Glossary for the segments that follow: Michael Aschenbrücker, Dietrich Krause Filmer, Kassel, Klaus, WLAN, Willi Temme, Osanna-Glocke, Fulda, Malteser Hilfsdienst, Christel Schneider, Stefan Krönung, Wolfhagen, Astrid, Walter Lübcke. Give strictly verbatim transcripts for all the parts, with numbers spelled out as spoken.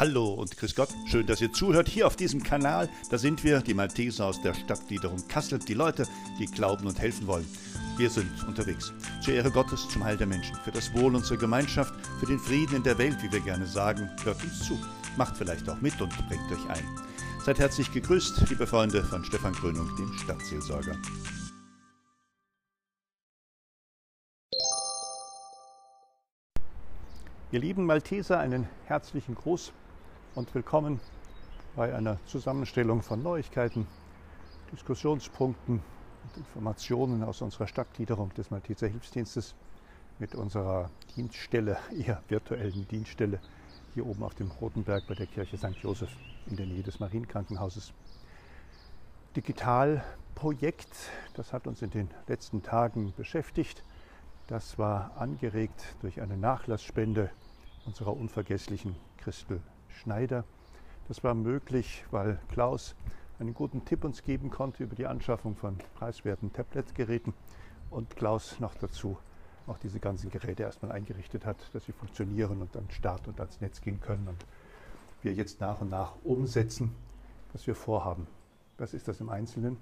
Hallo und grüß Gott, schön, dass ihr zuhört hier auf diesem Kanal. Da sind wir, die Malteser aus der Stadtgliederung Kassel, die Leute, die glauben und helfen wollen. Wir sind unterwegs, zur Ehre Gottes, zum Heil der Menschen, für das Wohl unserer Gemeinschaft, für den Frieden in der Welt, wie wir gerne sagen. Hört uns zu, macht vielleicht auch mit und bringt euch ein. Seid herzlich gegrüßt, liebe Freunde von Stefan Krönung, dem Stadtseelsorger. Ihr lieben Malteser, einen herzlichen Gruß und willkommen bei einer Zusammenstellung von Neuigkeiten, Diskussionspunkten und Informationen aus unserer Stadtgliederung des Malteser Hilfsdienstes mit unserer Dienststelle, eher virtuellen Dienststelle, hier oben auf dem Rotenberg bei der Kirche Sankt Josef in der Nähe des Marienkrankenhauses. Digitalprojekt, das hat uns in den letzten Tagen beschäftigt. Das war angeregt durch eine Nachlassspende unserer unvergesslichen Christel Schneider. Das war möglich, weil Klaus einen guten Tipp uns geben konnte über die Anschaffung von preiswerten Tablet-Geräten und Klaus noch dazu auch diese ganzen Geräte erstmal eingerichtet hat, dass sie funktionieren und an Start und ans Netz gehen können und wir jetzt nach und nach umsetzen, was wir vorhaben. Was ist das im Einzelnen?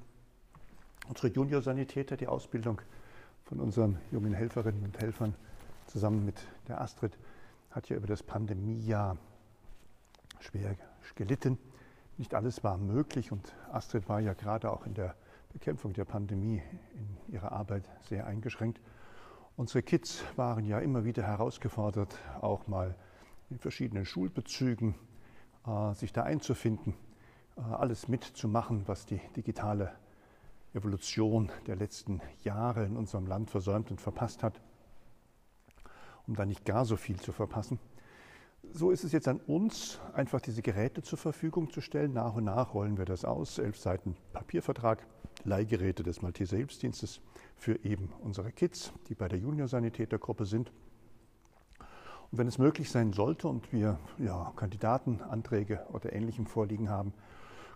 Unsere Junior-Sanitäter, die Ausbildung von unseren jungen Helferinnen und Helfern zusammen mit der Astrid hat ja über das Pandemiejahr schwer gelitten. Nicht alles war möglich und Astrid war ja gerade auch in der Bekämpfung der Pandemie in ihrer Arbeit sehr eingeschränkt. Unsere Kids waren ja immer wieder herausgefordert, auch mal in verschiedenen Schulbezügen äh, sich da einzufinden, äh, alles mitzumachen, was die digitale Evolution der letzten Jahre in unserem Land versäumt und verpasst hat, um da nicht gar so viel zu verpassen. So ist es jetzt an uns, einfach diese Geräte zur Verfügung zu stellen. Nach und nach rollen wir das aus. Elf Seiten Papiervertrag, Leihgeräte des Malteser Hilfsdienstes für eben unsere Kids, die bei der Junior-Sanitätergruppe sind. Und wenn es möglich sein sollte und wir ja, Kandidaten, Anträge oder Ähnlichem vorliegen haben,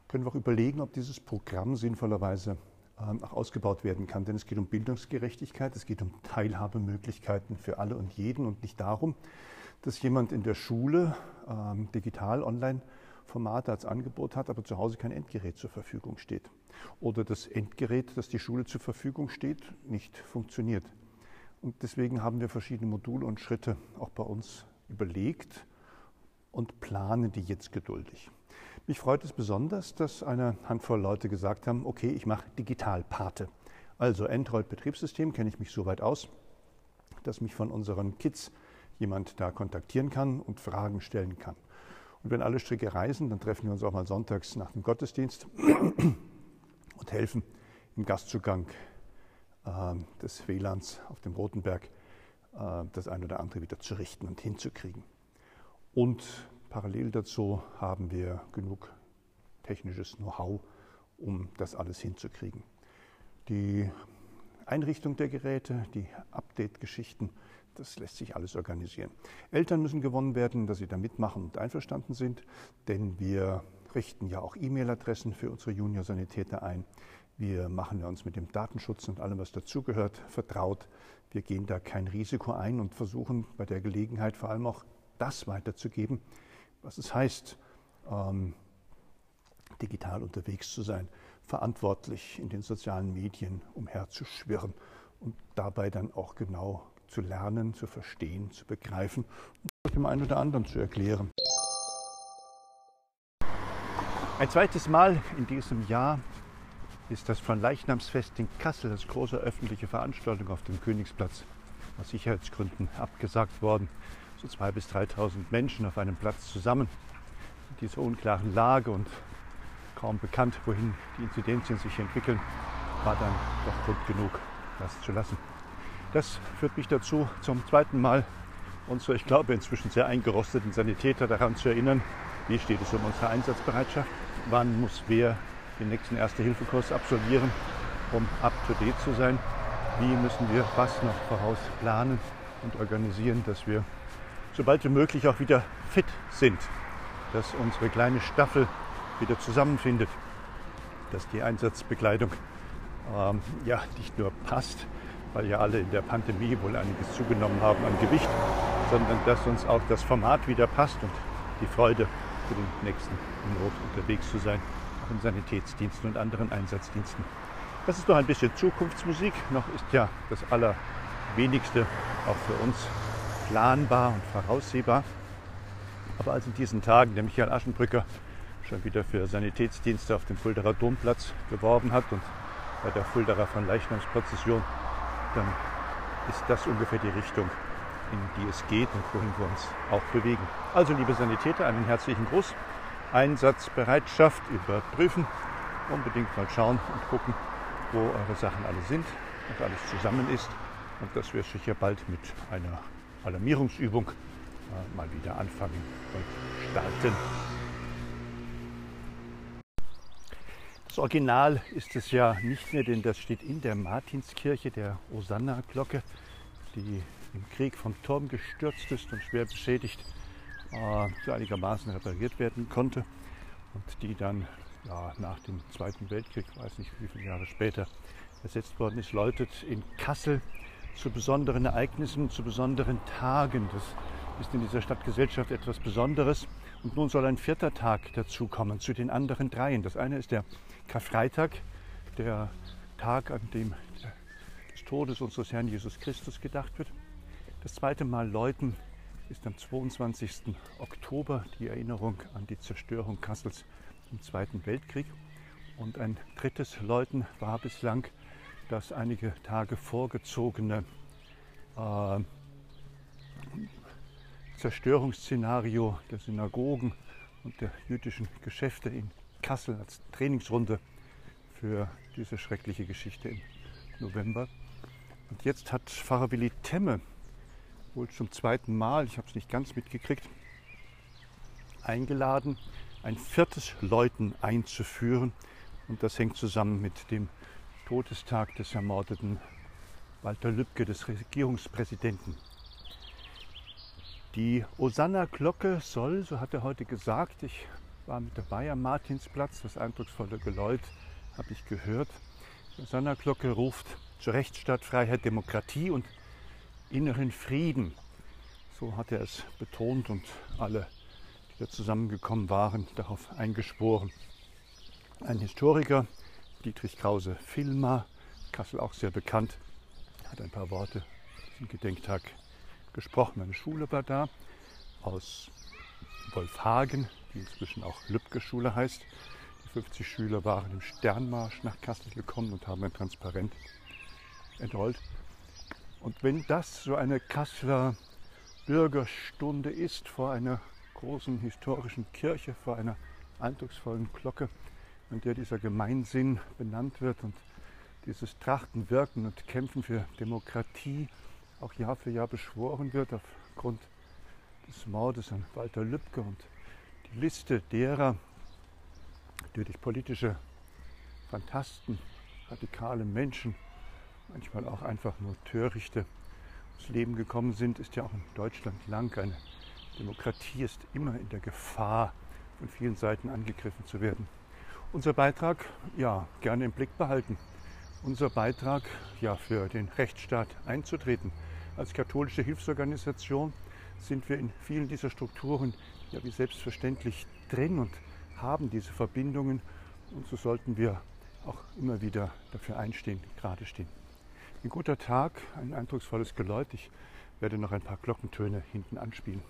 können wir auch überlegen, ob dieses Programm sinnvollerweise auch ausgebaut werden kann. Denn es geht um Bildungsgerechtigkeit, es geht um Teilhabemöglichkeiten für alle und jeden und nicht darum, dass jemand in der Schule ähm, digital Online-Formate als Angebot hat, aber zu Hause kein Endgerät zur Verfügung steht. Oder das Endgerät, das die Schule zur Verfügung steht, nicht funktioniert. Und deswegen haben wir verschiedene Module und Schritte auch bei uns überlegt und planen die jetzt geduldig. Mich freut es besonders, dass eine Handvoll Leute gesagt haben, okay, ich mache Digitalpate. Also Android-Betriebssystem kenne ich mich so weit aus, dass mich von unseren Kids jemand da kontaktieren kann und Fragen stellen kann. Und wenn alle Stricke reisen, dann treffen wir uns auch mal sonntags nach dem Gottesdienst und helfen im Gastzugang äh, des W L A Ns auf dem Rotenberg äh, das ein oder andere wieder zu richten und hinzukriegen. Und parallel dazu haben wir genug technisches Know-how, um das alles hinzukriegen. Die Einrichtung der Geräte, die Update-Geschichten, das lässt sich alles organisieren. Eltern müssen gewonnen werden, dass sie da mitmachen und einverstanden sind, denn wir richten ja auch E-Mail-Adressen für unsere Junior-Sanitäter ein. Wir machen uns mit dem Datenschutz und allem, was dazugehört, vertraut. Wir gehen da kein Risiko ein und versuchen bei der Gelegenheit vor allem auch das weiterzugeben, was es heißt, ähm, digital unterwegs zu sein, verantwortlich in den sozialen Medien umherzuschwirren und dabei dann auch genau zu lernen, zu verstehen, zu begreifen und dem einen oder anderen zu erklären. Ein zweites Mal in diesem Jahr ist das Fronleichnamsfest in Kassel als große öffentliche Veranstaltung auf dem Königsplatz aus Sicherheitsgründen abgesagt worden. So zweitausend bis dreitausend Menschen auf einem Platz zusammen in dieser unklaren Lage und kaum bekannt, wohin die Inzidenzien sich entwickeln, war dann doch Grund genug, das zu lassen. Das führt mich dazu, zum zweiten Mal unsere, ich glaube, inzwischen sehr eingerosteten Sanitäter daran zu erinnern, wie steht es um unsere Einsatzbereitschaft, wann muss wer den nächsten Erste-Hilfe-Kurs absolvieren, um up-to-date zu sein, wie müssen wir was noch voraus planen und organisieren, dass wir sobald wie möglich auch wieder fit sind, dass unsere kleine Staffel wieder zusammenfindet, dass die Einsatzbekleidung ähm, ja nicht nur passt, weil ja alle in der Pandemie wohl einiges zugenommen haben an Gewicht, sondern dass uns auch das Format wieder passt und die Freude für den nächsten in Not unterwegs zu sein, auch in Sanitätsdiensten und anderen Einsatzdiensten. Das ist doch ein bisschen Zukunftsmusik. Noch ist ja das Allerwenigste auch für uns planbar und voraussehbar. Aber als in diesen Tagen der Michael Aschenbrücker schon wieder für Sanitätsdienste auf dem Fuldaer Domplatz geworben hat und bei der Fuldaer von Leichnamsprozession, dann ist das ungefähr die Richtung, in die es geht und wohin wir uns auch bewegen. Also, liebe Sanitäter, einen herzlichen Gruß. Einsatzbereitschaft überprüfen. Unbedingt mal schauen und gucken, wo eure Sachen alle sind und alles zusammen ist. Und dass wir sicher bald mit einer Alarmierungsübung äh, mal wieder anfangen und starten. Das Original ist es ja nicht mehr, denn das steht in der Martinskirche der Osanna-Glocke, die im Krieg vom Turm gestürzt ist und schwer beschädigt, äh, so einigermaßen repariert werden konnte und die dann ja, nach dem Zweiten Weltkrieg, weiß nicht wie viele Jahre später, ersetzt worden ist, läutet in Kassel zu besonderen Ereignissen, zu besonderen Tagen. Das ist in dieser Stadtgesellschaft etwas Besonderes. Und nun soll ein vierter Tag dazukommen, zu den anderen dreien. Das eine ist der Karfreitag, der Tag, an dem des Todes unseres Herrn Jesus Christus gedacht wird. Das zweite Mal läuten ist am zweiundzwanzigsten Oktober die Erinnerung an die Zerstörung Kassels im Zweiten Weltkrieg. Und ein drittes Läuten war bislang das einige Tage vorgezogene äh, Zerstörungsszenario der Synagogen und der jüdischen Geschäfte in Kassel als Trainingsrunde für diese schreckliche Geschichte im November. Und jetzt hat Pfarrer Willi Temme wohl zum zweiten Mal, ich habe es nicht ganz mitgekriegt, eingeladen, ein viertes Läuten einzuführen. Und das hängt zusammen mit dem Todestag des ermordeten Walter Lübcke, des Regierungspräsidenten. Die Osanna-Glocke soll, so hat er heute gesagt, ich war mit dabei am Martinsplatz, das eindrucksvolle Geläut habe ich gehört. Die Osanna-Glocke ruft zu Rechtsstaat, Freiheit, Demokratie und inneren Frieden. So hat er es betont und alle, die da zusammengekommen waren, darauf eingeschworen. Ein Historiker, Dietrich Krause Filmer, Kassel auch sehr bekannt, hat ein paar Worte zum Gedenktag gesprochen. Eine Schule war da aus Wolfhagen, die inzwischen auch Lübcke-Schule heißt. Die fünfzig Schüler waren im Sternmarsch nach Kassel gekommen und haben ein Transparent entrollt. Und wenn das so eine Kasseler Bürgerstunde ist, vor einer großen historischen Kirche, vor einer eindrucksvollen Glocke, an der dieser Gemeinsinn benannt wird und dieses Trachten, Wirken und Kämpfen für Demokratie auch Jahr für Jahr beschworen wird aufgrund des Mordes an Walter Lübcke und die Liste derer, die durch politische Fantasten, radikale Menschen, manchmal auch einfach nur Törichte ins Leben gekommen sind, ist ja auch in Deutschland lang. Eine Demokratie ist immer in der Gefahr, von vielen Seiten angegriffen zu werden. Unser Beitrag, ja, gerne im Blick behalten. Unser Beitrag, ja, für den Rechtsstaat einzutreten. Als katholische Hilfsorganisation sind wir in vielen dieser Strukturen ja wie selbstverständlich drin und haben diese Verbindungen. Und so sollten wir auch immer wieder dafür einstehen, gerade stehen. Ein guter Tag, ein eindrucksvolles Geläut. Ich werde noch ein paar Glockentöne hinten anspielen.